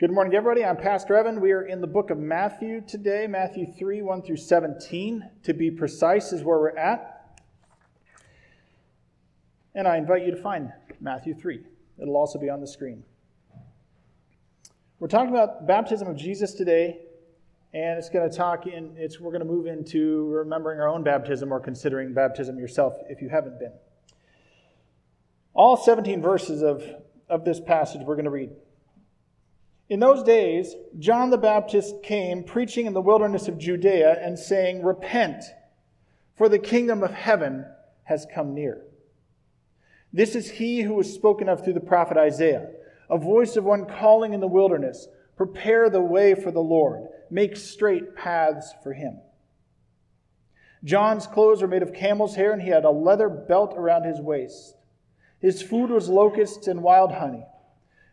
Good morning, everybody. I'm Pastor Evan. We are in the book of Matthew today, Matthew 3, 1 through 17, to be precise, is where we're at. And I invite you to find Matthew 3. It'll also be on the screen. We're talking about baptism of Jesus today, and we're going to move into remembering our own baptism or considering baptism yourself if you haven't been. All 17 verses of this passage we're going to read. In those days, John the Baptist came preaching in the wilderness of Judea and saying, "Repent, for the kingdom of heaven has come near." This is he who was spoken of through the prophet Isaiah, a voice of one calling in the wilderness, "Prepare the way for the Lord, make straight paths for him." John's clothes were made of camel's hair, and he had a leather belt around his waist. His food was locusts and wild honey.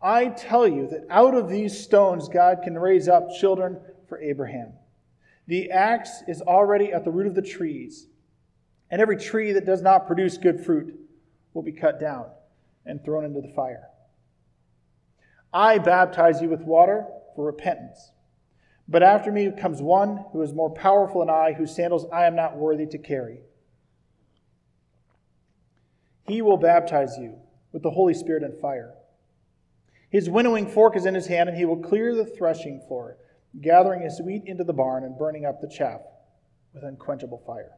I tell you that out of these stones God can raise up children for Abraham. The axe is already at the root of the trees, and every tree that does not produce good fruit will be cut down and thrown into the fire. I baptize you with water for repentance, but after me comes one who is more powerful than I, whose sandals I am not worthy to carry. He will baptize you with the Holy Spirit and fire. His winnowing fork is in his hand, and he will clear the threshing floor, gathering his wheat into the barn and burning up the chaff with unquenchable fire."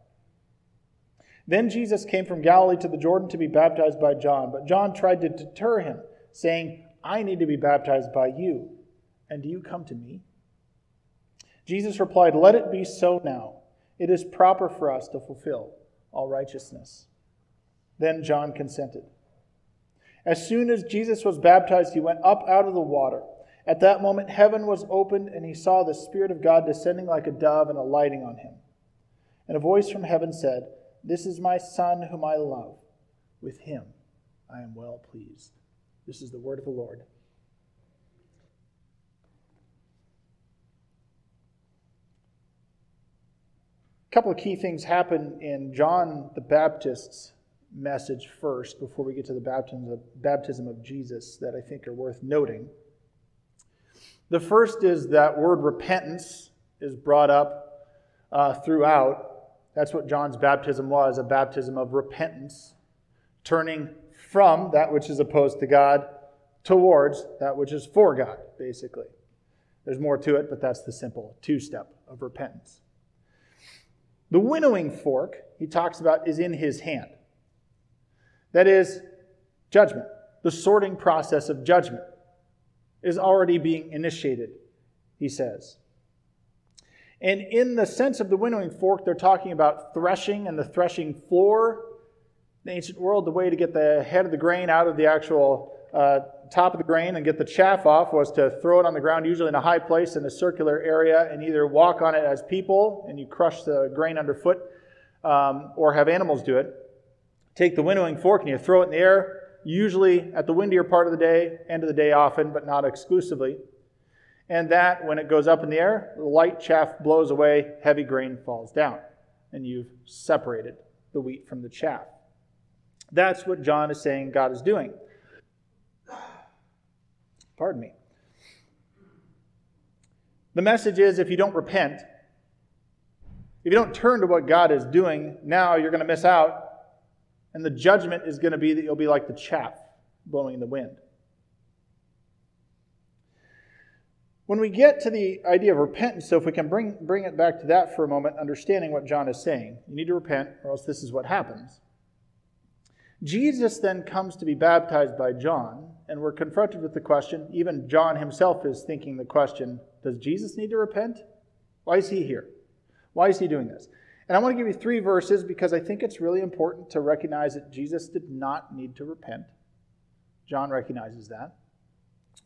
Then Jesus came from Galilee to the Jordan to be baptized by John. But John tried to deter him, saying, "I need to be baptized by you, and do you come to me?" Jesus replied, "Let it be so now. It is proper for us to fulfill all righteousness." Then John consented. As soon as Jesus was baptized, he went up out of the water. At that moment, heaven was opened, and he saw the Spirit of God descending like a dove and alighting on him. And a voice from heaven said, "This is my Son whom I love. With him I am well pleased." This is the word of the Lord. A couple of key things happen in John the Baptist's message first, before we get to the baptism of Jesus, that I think are worth noting. The first is that word repentance is brought up throughout. That's what John's baptism was, a baptism of repentance, turning from that which is opposed to God towards that which is for God, basically. There's more to it, but that's the simple two-step of repentance. The winnowing fork, he talks about, is in his hand. That is, judgment. The sorting process of judgment is already being initiated, he says. And in the sense of the winnowing fork, they're talking about threshing and the threshing floor. In the ancient world, the way to get the head of the grain out of the actual top of the grain and get the chaff off was to throw it on the ground, usually in a high place in a circular area, and either walk on it as people, and you crush the grain underfoot, or have animals do it. Take the winnowing fork and you throw it in the air, usually at the windier part of the day, end of the day often, but not exclusively. And that, when it goes up in the air, the light chaff blows away, heavy grain falls down, and you've separated the wheat from the chaff. That's what John is saying God is doing. Pardon me. The message is, if you don't repent, if you don't turn to what God is doing, now you're going to miss out. And the judgment is going to be that you'll be like the chaff blowing in the wind. When we get to the idea of repentance, so if we can bring it back to that for a moment, understanding what John is saying, you need to repent or else this is what happens. Jesus then comes to be baptized by John, and we're confronted with the question, even John himself is thinking the question, does Jesus need to repent? Why is he here? Why is he doing this? And I want to give you three verses because I think it's really important to recognize that Jesus did not need to repent. John recognizes that.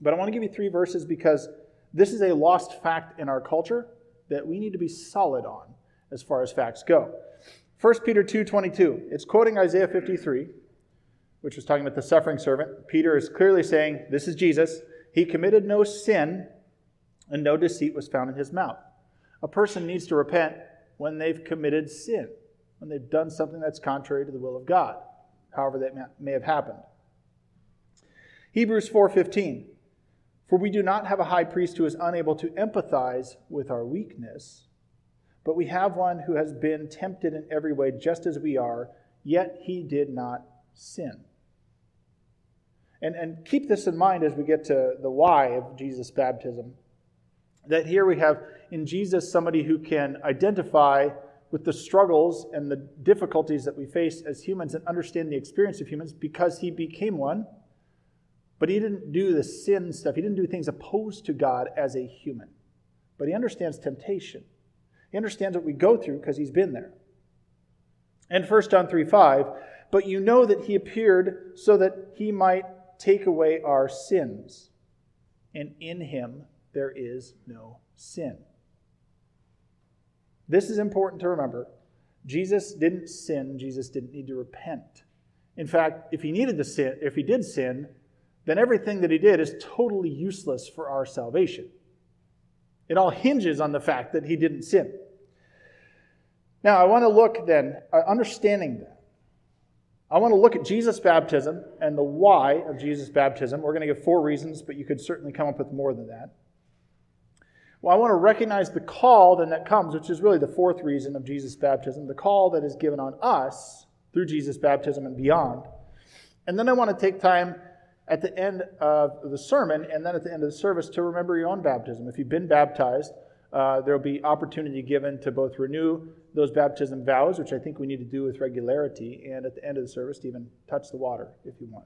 But I want to give you three verses because This is a lost fact in our culture that we need to be solid on as far as facts go. 1 Peter 2:22, it's quoting Isaiah 53, which was talking about the suffering servant. Peter is clearly saying, this is Jesus. He committed no sin, and no deceit was found in his mouth. A person needs to repent when they've committed sin, when they've done something that's contrary to the will of God, however that may have happened. Hebrews 4:15, for we do not have a high priest who is unable to empathize with our weakness, but we have one who has been tempted in every way just as we are, yet he did not sin. And keep this in mind as we get to the why of Jesus' baptism, that here we have in Jesus somebody who can identify with the struggles and the difficulties that we face as humans and understand the experience of humans because he became one, but he didn't do the sin stuff. He didn't do things opposed to God as a human, but he understands temptation. He understands what we go through because he's been there. And 1 John 3:5, but you know that he appeared so that he might take away our sins, and in him there is no sin. This is important to remember. Jesus didn't sin. Jesus didn't need to repent. In fact, if he did sin, then everything that he did is totally useless for our salvation. It all hinges on the fact that he didn't sin. Now, I want to look then, understanding that, I want to look at Jesus' baptism and the why of Jesus' baptism. We're going to give 4 reasons, but you could certainly come up with more than that. Well, I want to recognize the call then that comes, which is really the 4th reason of Jesus' baptism, the call that is given on us through Jesus' baptism and beyond. And then I want to take time at the end of the sermon and then at the end of the service to remember your own baptism. If you've been baptized, there will be opportunity given to both renew those baptism vows, which I think we need to do with regularity, and at the end of the service to even touch the water if you want.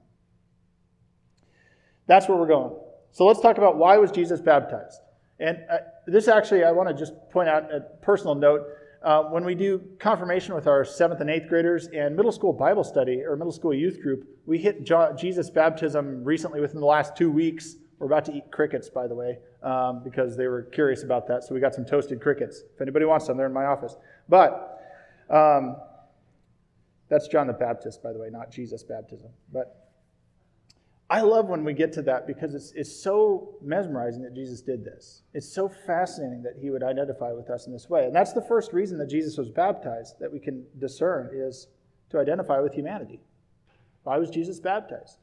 That's where we're going. So let's talk about why was Jesus baptized. And this actually, I want to just point out a personal note. When we do confirmation with our 7th and 8th graders and middle school Bible study or middle school youth group, we hit Jesus' baptism recently within the last 2 weeks. We're about to eat crickets, by the way, because they were curious about that. So we got some toasted crickets. If anybody wants them, they're in my office. But that's John the Baptist, by the way, not Jesus' baptism. But I love when we get to that because it's so mesmerizing that Jesus did this. It's so fascinating that he would identify with us in this way. And that's the first reason that Jesus was baptized that we can discern is to identify with humanity. Why was Jesus baptized?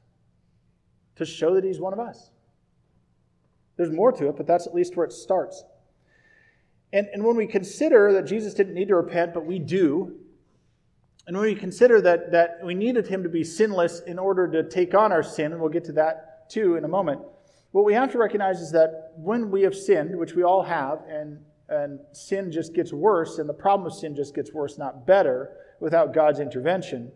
To show that he's one of us. There's more to it, but that's at least where it starts. And when we consider that Jesus didn't need to repent, but we do, and when we consider that we needed him to be sinless in order to take on our sin, and we'll get to that too in a moment, what we have to recognize is that when we have sinned, which we all have, and sin just gets worse, and the problem of sin just gets worse, not better, without God's intervention,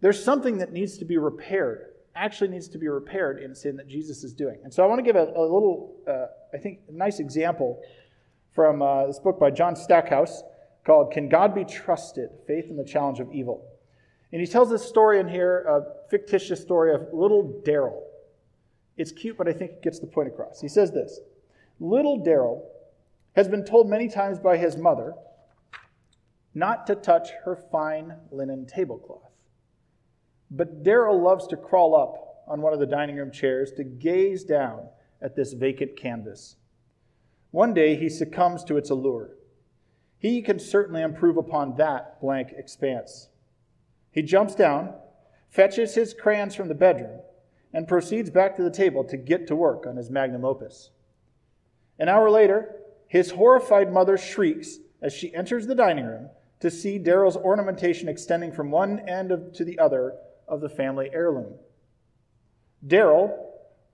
there's something that needs to be repaired. Actually needs to be repaired in sin that Jesus is doing. And so I want to give a little, I think, a nice example from this book by John Stackhouse called Can God Be Trusted? Faith and the Challenge of Evil. And he tells this story in here, a fictitious story of little Daryl. It's cute, but I think it gets the point across. He says this, little Daryl has been told many times by his mother not to touch her fine linen tablecloth. But Daryl loves to crawl up on one of the dining room chairs to gaze down at this vacant canvas. One day he succumbs to its allure. He can certainly improve upon that blank expanse. He jumps down, fetches his crayons from the bedroom, and proceeds back to the table to get to work on his magnum opus. An hour later, his horrified mother shrieks as she enters the dining room to see Daryl's ornamentation extending from one end to the other of the family heirloom. Daryl,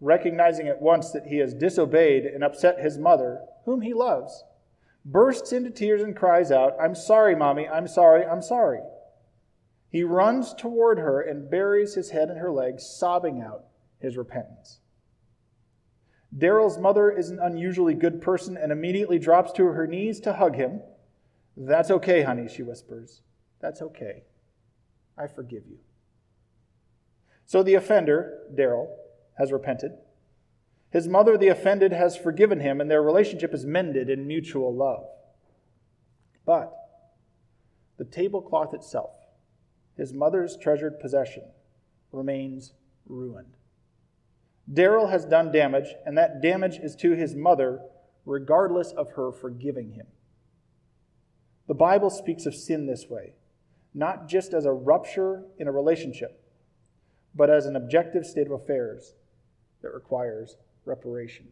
recognizing at once that he has disobeyed and upset his mother, whom he loves, bursts into tears and cries out, "I'm sorry, Mommy, I'm sorry, I'm sorry." He runs toward her and buries his head in her legs, sobbing out his repentance. Daryl's mother is an unusually good person and immediately drops to her knees to hug him. "That's okay, honey," she whispers. "That's okay. I forgive you." So the offender, Daryl, has repented. His mother, the offended, has forgiven him, and their relationship is mended in mutual love. But the tablecloth itself, his mother's treasured possession, remains ruined. Daryl has done damage, and that damage is to his mother, regardless of her forgiving him. The Bible speaks of sin this way, not just as a rupture in a relationship, but as an objective state of affairs that requires reparation.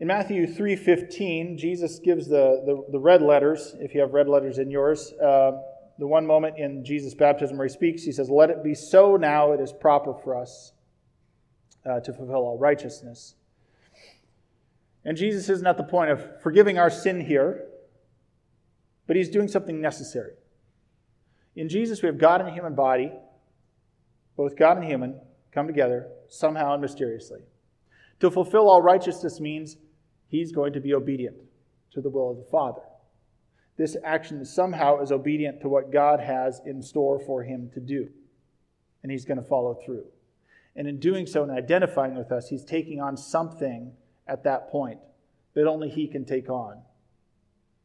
In Matthew 3:15, Jesus gives the red letters, if you have red letters in yours, the one moment in Jesus' baptism where he speaks, he says, "Let it be so now, it is proper for us to fulfill all righteousness." And Jesus isn't at the point of forgiving our sin here, but he's doing something necessary. In Jesus, we have God in a human body, both God and human, come together somehow and mysteriously. To fulfill all righteousness means he's going to be obedient to the will of the Father. This action somehow is obedient to what God has in store for him to do. And he's going to follow through. And in doing so and identifying with us, he's taking on something at that point that only he can take on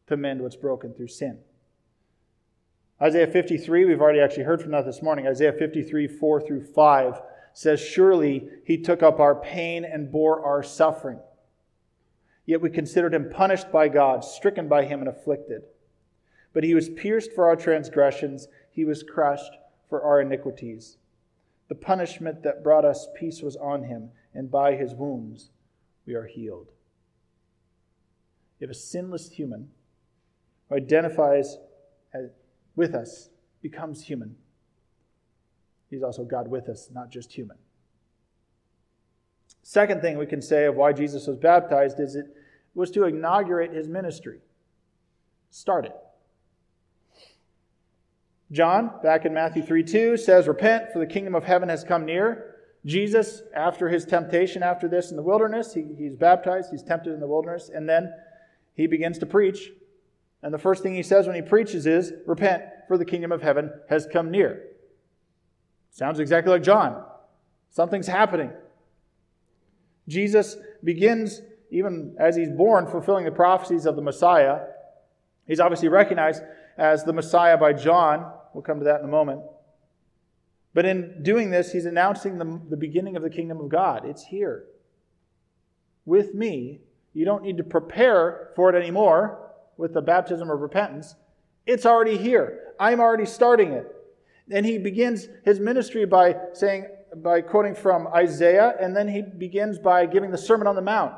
to mend what's broken through sin. Isaiah 53, we've already actually heard from that this morning. Isaiah 53, 4 through 5 says, "Surely he took up our pain and bore our suffering. Yet we considered him punished by God, stricken by him and afflicted. But he was pierced for our transgressions. He was crushed for our iniquities. The punishment that brought us peace was on him, and by his wounds we are healed." If a sinless human who identifies as with us becomes human, he's also God with us, not just human. Second thing we can say of why Jesus was baptized is it was to inaugurate his ministry. Start it. John, back in Matthew 3:2, says, "Repent, for the kingdom of heaven has come near." Jesus, after his temptation, after this in the wilderness, he's baptized, he's tempted in the wilderness, and then he begins to preach. And the first thing he says when he preaches is, "Repent, for the kingdom of heaven has come near." Sounds exactly like John. Something's happening. Jesus begins, even as he's born, fulfilling the prophecies of the Messiah. He's obviously recognized as the Messiah by John. We'll come to that in a moment. But in doing this, he's announcing the beginning of the kingdom of God. It's here. With me, you don't need to prepare for it anymore. With the baptism of repentance, it's already here. I'm already starting it. And he begins his ministry by quoting from Isaiah, and then he begins by giving the Sermon on the Mount,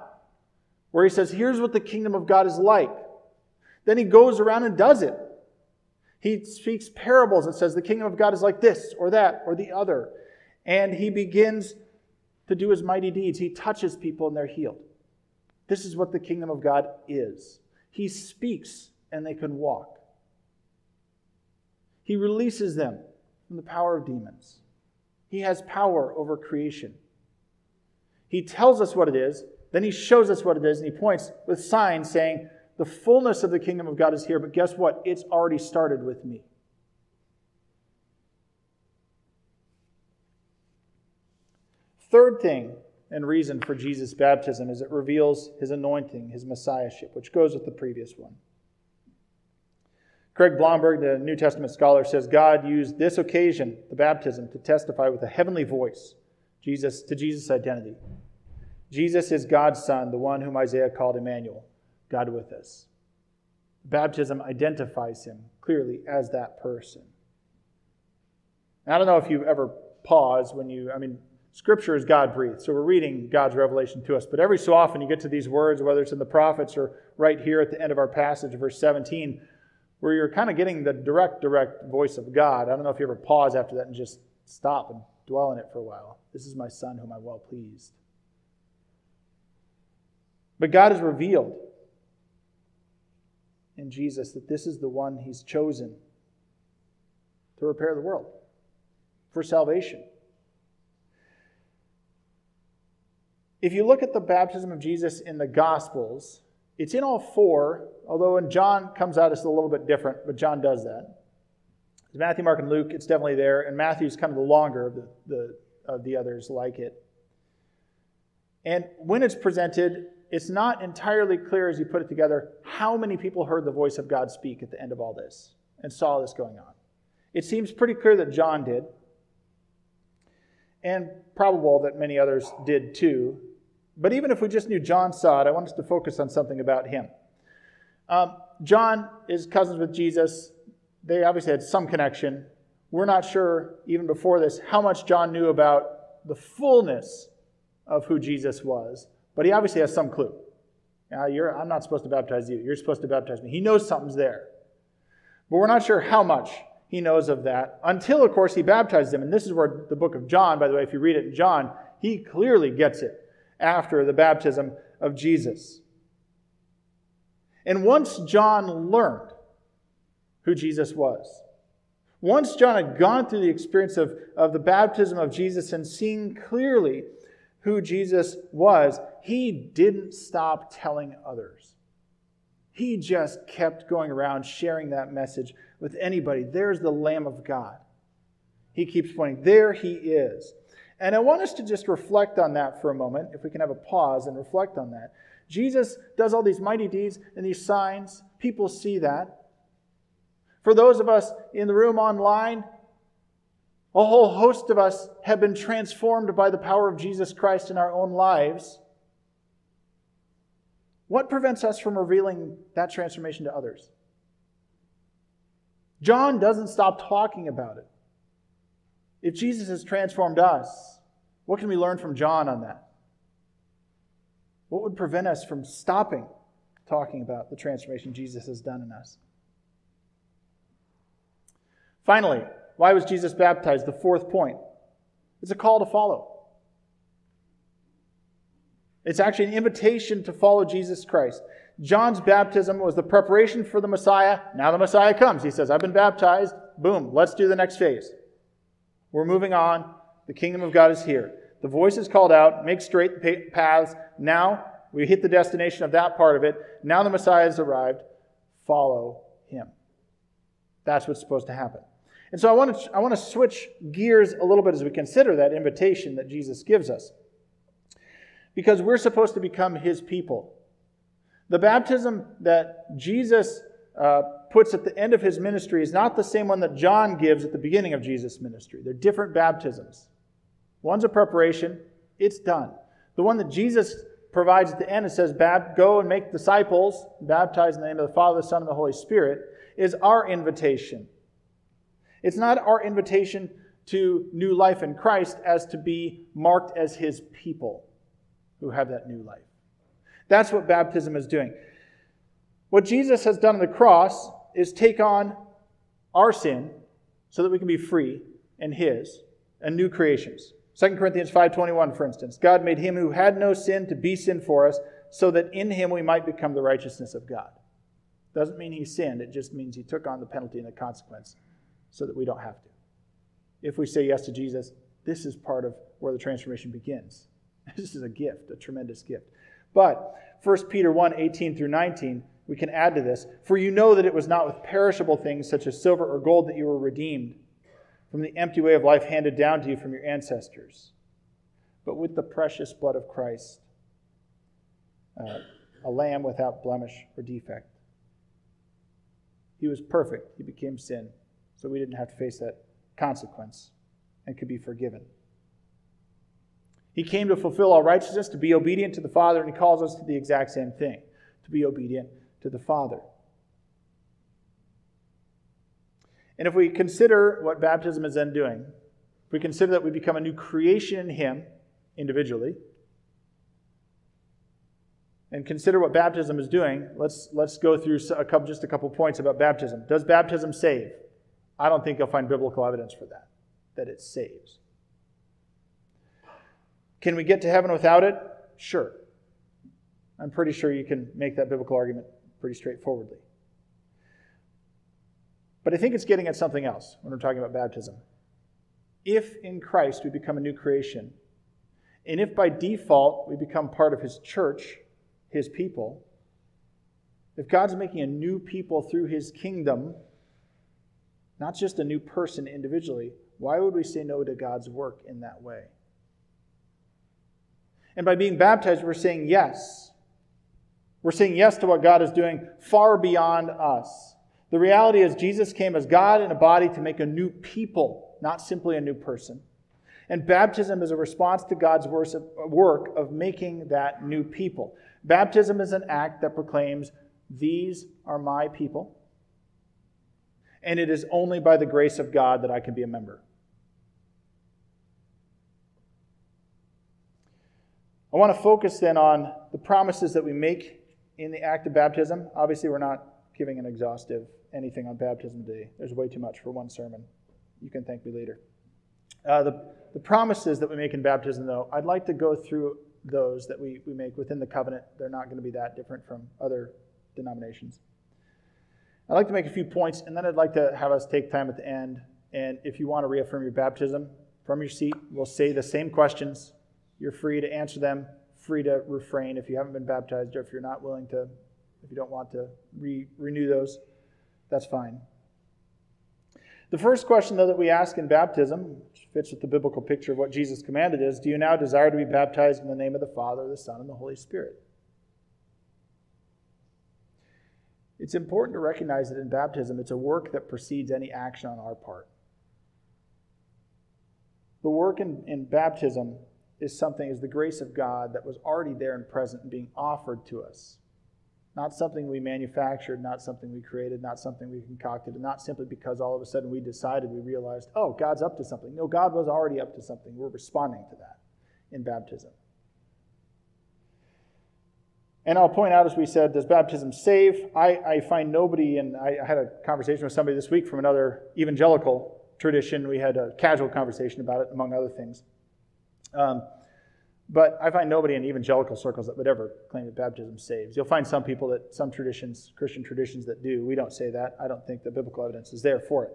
where he says, "Here's what the kingdom of God is like." Then he goes around and does it. He speaks parables and says, "The kingdom of God is like this, or that, or the other." And he begins to do his mighty deeds. He touches people and they're healed. This is what the kingdom of God is. He speaks and they can walk. He releases them from the power of demons. He has power over creation. He tells us what it is, then he shows us what it is, and he points with signs saying, "The fullness of the kingdom of God is here, but guess what? It's already started with me." Third thing and reason for Jesus' baptism is it reveals his anointing, his messiahship, which goes with the previous one. Craig Blomberg, the New Testament scholar, says God used this occasion, the baptism, to testify with a heavenly voice to Jesus' identity. Jesus is God's Son, the one whom Isaiah called Emmanuel, God with us. Baptism identifies him clearly as that person. And I don't know if you ever pause when Scripture is God-breathed, so we're reading God's revelation to us. But every so often you get to these words, whether it's in the prophets or right here at the end of our passage, verse 17, where you're kind of getting the direct voice of God. I don't know if you ever pause after that and just stop and dwell in it for a while. "This is my Son whom I'm well pleased." But God is revealed in Jesus that this is the one he's chosen to repair the world for salvation. If you look at the baptism of Jesus in the Gospels, it's in all four, although when John comes out it's a little bit different, but John does that. Matthew, Mark, and Luke, it's definitely there, and Matthew's kind of the longer of the of the others like it. And when it's presented, it's not entirely clear as you put it together how many people heard the voice of God speak at the end of all this and saw this going on. It seems pretty clear that John did, and probable that many others did too. But even if we just knew John saw it, I want us to focus on something about him. John is cousins with Jesus. They obviously had some connection. We're not sure, even before this, how much John knew about the fullness of who Jesus was, but he obviously has some clue. Now, I'm not supposed to baptize you. You're supposed to baptize me. He knows something's there, but we're not sure how much he knows of that until, of course, he baptized him. And this is where the book of John, by the way, if you read it in John, he clearly gets it after the baptism of Jesus. And once John learned who Jesus was, once John had gone through the experience of the baptism of Jesus and seen clearly who Jesus was, he didn't stop telling others. He just kept going around sharing that message with anybody. There's the Lamb of God. He keeps pointing, there he is. And I want us to just reflect on that for a moment, if we can have a pause and reflect on that. Jesus does all these mighty deeds and these signs. People see that. For those of us in the room online, a whole host of us have been transformed by the power of Jesus Christ in our own lives. What prevents us from revealing that transformation to others? John doesn't stop talking about it. If Jesus has transformed us, what can we learn from John on that? What would prevent us from stopping talking about the transformation Jesus has done in us? Finally, why was Jesus baptized? The fourth point. It's a call to follow. It's actually an invitation to follow Jesus Christ. John's baptism was the preparation for the Messiah. Now the Messiah comes. He says, I've been baptized. Boom, let's do the next phase. We're moving on. The kingdom of God is here. The voice is called out. Make straight paths. Now we hit the destination of that part of it. Now the Messiah has arrived. Follow him. That's what's supposed to happen. And so I want to switch gears a little bit as we consider that invitation that Jesus gives us. Because we're supposed to become his people. The baptism that Jesus puts at the end of his ministry is not the same one that John gives at the beginning of Jesus' ministry. They're different baptisms. One's a preparation. It's done. The one that Jesus provides at the end and says, go and make disciples, baptize in the name of the Father, the Son, and the Holy Spirit, is our invitation. It's not our invitation to new life in Christ as to be marked as his people who have that new life. That's what baptism is doing. What Jesus has done on the cross is take on our sin so that we can be free in his and new creations. 2 Corinthians 5:21, for instance, God made him who had no sin to be sin for us so that in him we might become the righteousness of God. Doesn't mean he sinned. It just means he took on the penalty and the consequence so that we don't have to. If we say yes to Jesus, this is part of where the transformation begins. This is a gift, a tremendous gift. But 1 Peter 1:18 through 19, we can add to this. For you know that it was not with perishable things such as silver or gold that you were redeemed from the empty way of life handed down to you from your ancestors, but with the precious blood of Christ, a lamb without blemish or defect. He was perfect. He became sin, so we didn't have to face that consequence and could be forgiven. He came to fulfill all righteousness, to be obedient to the Father, and he calls us to the exact same thing, to be obedient to the Father. And if we consider what baptism is then doing, if we consider that we become a new creation in him individually, and consider what baptism is doing, let's go through just a couple points about baptism. Does baptism save? I don't think you'll find biblical evidence for that, that it saves. Can we get to heaven without it? Sure. I'm pretty sure you can make that biblical argument pretty straightforwardly. But I think it's getting at something else when we're talking about baptism. If in Christ we become a new creation, and if by default we become part of his church, his people, if God's making a new people through his kingdom, not just a new person individually, why would we say no to God's work in that way? And by being baptized, we're saying yes. We're saying yes to what God is doing far beyond us. The reality is Jesus came as God in a body to make a new people, not simply a new person. And baptism is a response to God's work of making that new people. Baptism is an act that proclaims, these are my people, and it is only by the grace of God that I can be a member. I want to focus then on the promises that we make in the act of baptism. Obviously, we're not giving an exhaustive anything on baptism today. There's way too much for one sermon. You can thank me later. The promises that we make in baptism, though, I'd like to go through those that we make within the covenant. They're not going to be that different from other denominations. I'd like to make a few points, and then I'd like to have us take time at the end. And if you want to reaffirm your baptism from your seat, we'll say the same questions. You're free to answer them, free to refrain if you haven't been baptized, or if you're not willing to, if you don't want to renew those, that's fine. The first question, though, that we ask in baptism, which fits with the biblical picture of what Jesus commanded, is, do you now desire to be baptized in the name of the Father, the Son, and the Holy Spirit? It's important to recognize that in baptism, it's a work that precedes any action on our part. The work in baptism is the grace of God that was already there and present and being offered to us. Not something we manufactured, not something we created, not something we concocted, and not simply because all of a sudden we decided, we realized, oh, God's up to something. No, God was already up to something. We're responding to that in baptism. And I'll point out, as we said, does baptism save? I find nobody, and I had a conversation with somebody this week from another evangelical tradition. We had a casual conversation about it, among other things. But I find nobody in evangelical circles that would ever claim that baptism saves. You'll find some people that, some traditions, Christian traditions that do. We don't say that. I don't think the biblical evidence is there for it.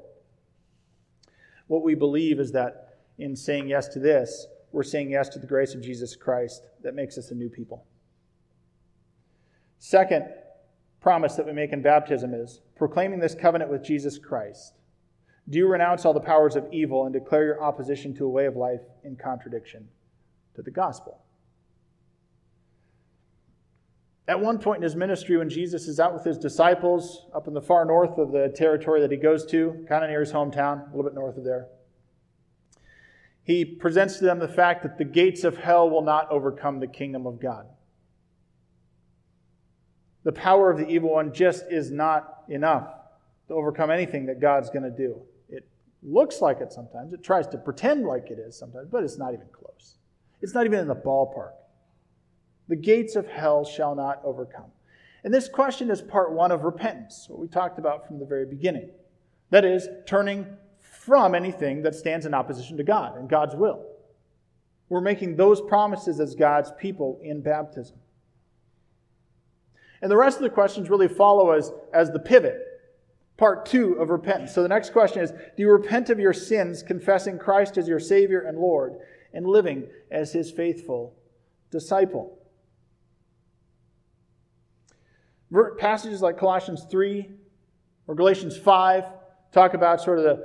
What we believe is that in saying yes to this, we're saying yes to the grace of Jesus Christ that makes us a new people. Second promise that we make in baptism is proclaiming this covenant with Jesus Christ. Do you renounce all the powers of evil and declare your opposition to a way of life in contradiction to the gospel? At one point in his ministry, when Jesus is out with his disciples up in the far north of the territory that he goes to, kind of near his hometown, a little bit north of there, he presents to them the fact that the gates of hell will not overcome the kingdom of God. The power of the evil one just is not enough to overcome anything that God's going to do. It looks like it sometimes. It tries to pretend like it is sometimes, but it's not even close. It's not even in the ballpark. The gates of hell shall not overcome. And this question is part one of repentance, what we talked about from the very beginning. That is, turning from anything that stands in opposition to God and God's will. We're making those promises as God's people in baptism. And the rest of the questions really follow as the pivot. Part two of repentance. So the next question is, do you repent of your sins, confessing Christ as your Savior and Lord, and living as His faithful disciple? Passages like Colossians 3 or Galatians 5 talk about sort of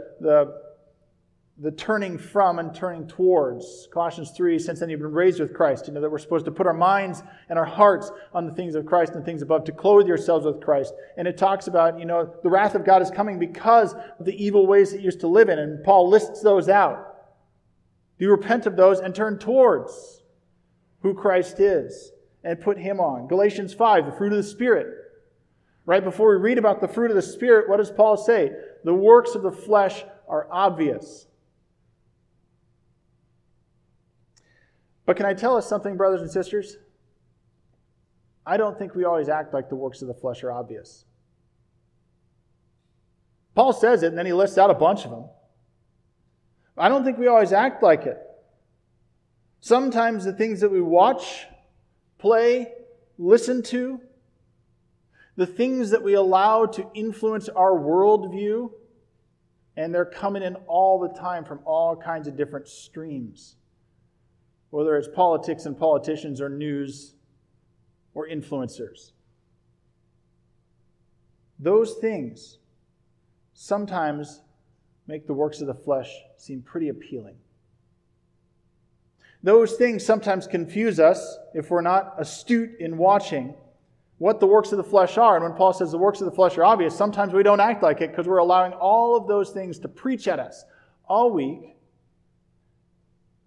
the turning from and turning towards. Colossians 3, since then you've been raised with Christ. You know that we're supposed to put our minds and our hearts on the things of Christ and the things above, to clothe yourselves with Christ. And it talks about, the wrath of God is coming because of the evil ways that you used to live in. And Paul lists those out. Do you repent of those and turn towards who Christ is and put Him on? Galatians 5, the fruit of the Spirit. Right before we read about the fruit of the Spirit, what does Paul say? The works of the flesh are obvious. But can I tell us something, brothers and sisters? I don't think we always act like the works of the flesh are obvious. Paul says it, and then he lists out a bunch of them. I don't think we always act like it. Sometimes the things that we watch, play, listen to, the things that we allow to influence our worldview, and they're coming in all the time from all kinds of different streams. Whether it's politics and politicians or news or influencers. Those things sometimes make the works of the flesh seem pretty appealing. Those things sometimes confuse us if we're not astute in watching what the works of the flesh are. And when Paul says the works of the flesh are obvious, sometimes we don't act like it because we're allowing all of those things to preach at us all week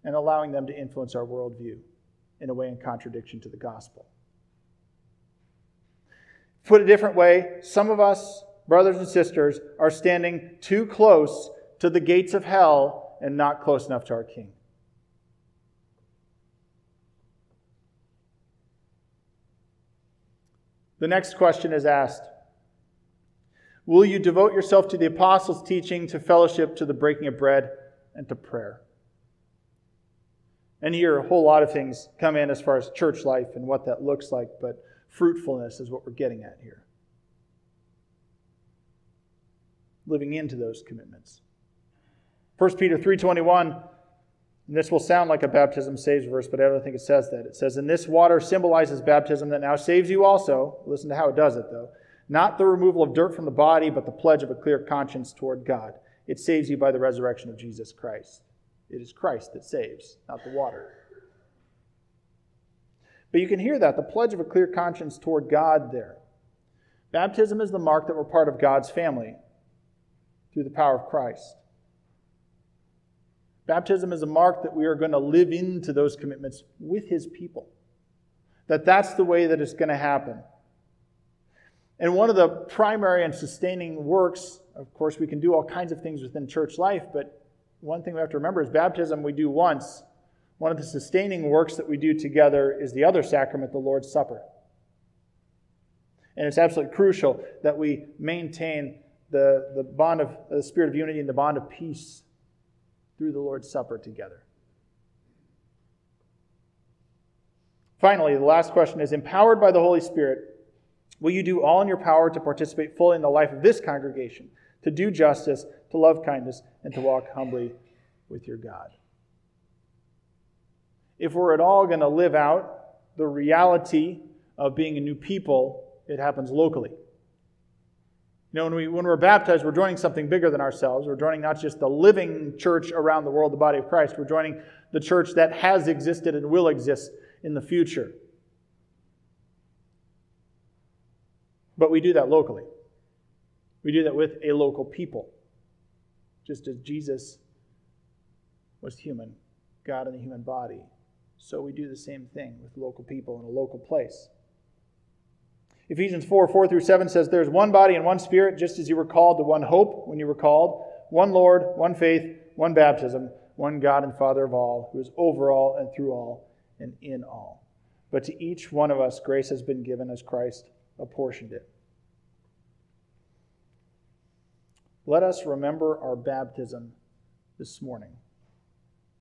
and allowing them to influence our worldview in a way in contradiction to the gospel. Put a different way, some of us, brothers and sisters, are standing too close to the gates of hell and not close enough to our King. The next question is asked, will you devote yourself to the apostles' teaching, to fellowship, to the breaking of bread, and to prayer? And here a whole lot of things come in as far as church life and what that looks like, but fruitfulness is what we're getting at here. Living into those commitments. 1 Peter 3:21, and this will sound like a baptism saves verse, but I don't think it says that. It says, and this water symbolizes baptism that now saves you also. Listen to how it does it, though. Not the removal of dirt from the body, but the pledge of a clear conscience toward God. It saves you by the resurrection of Jesus Christ. It is Christ that saves, not the water. But you can hear that, the pledge of a clear conscience toward God there. Baptism is the mark that we're part of God's family through the power of Christ. Baptism is a mark that we are going to live into those commitments with His people. That's the way that it's going to happen. And one of the primary and sustaining works, of course, we can do all kinds of things within church life, but one thing we have to remember is baptism we do once. One of the sustaining works that we do together is the other sacrament, the Lord's Supper. And it's absolutely crucial that we maintain the bond of the spirit of unity and the bond of peace through the Lord's Supper together. Finally, the last question is, empowered by the Holy Spirit, will you do all in your power to participate fully in the life of this congregation, to do justice, to love kindness, and to walk humbly with your God? If we're at all going to live out the reality of being a new people, it happens locally. You know, when we're baptized, we're joining something bigger than ourselves. We're joining not just the living church around the world, the body of Christ. We're joining the church that has existed and will exist in the future. But we do that locally. We do that with a local people. Just as Jesus was human, God in the human body. So we do the same thing with local people in a local place. Ephesians 4:4-7 says, there is one body and one spirit, just as you were called to one hope when you were called, one Lord, one faith, one baptism, one God and Father of all, who is over all and through all and in all. But to each one of us, grace has been given as Christ apportioned it. Let us remember our baptism this morning.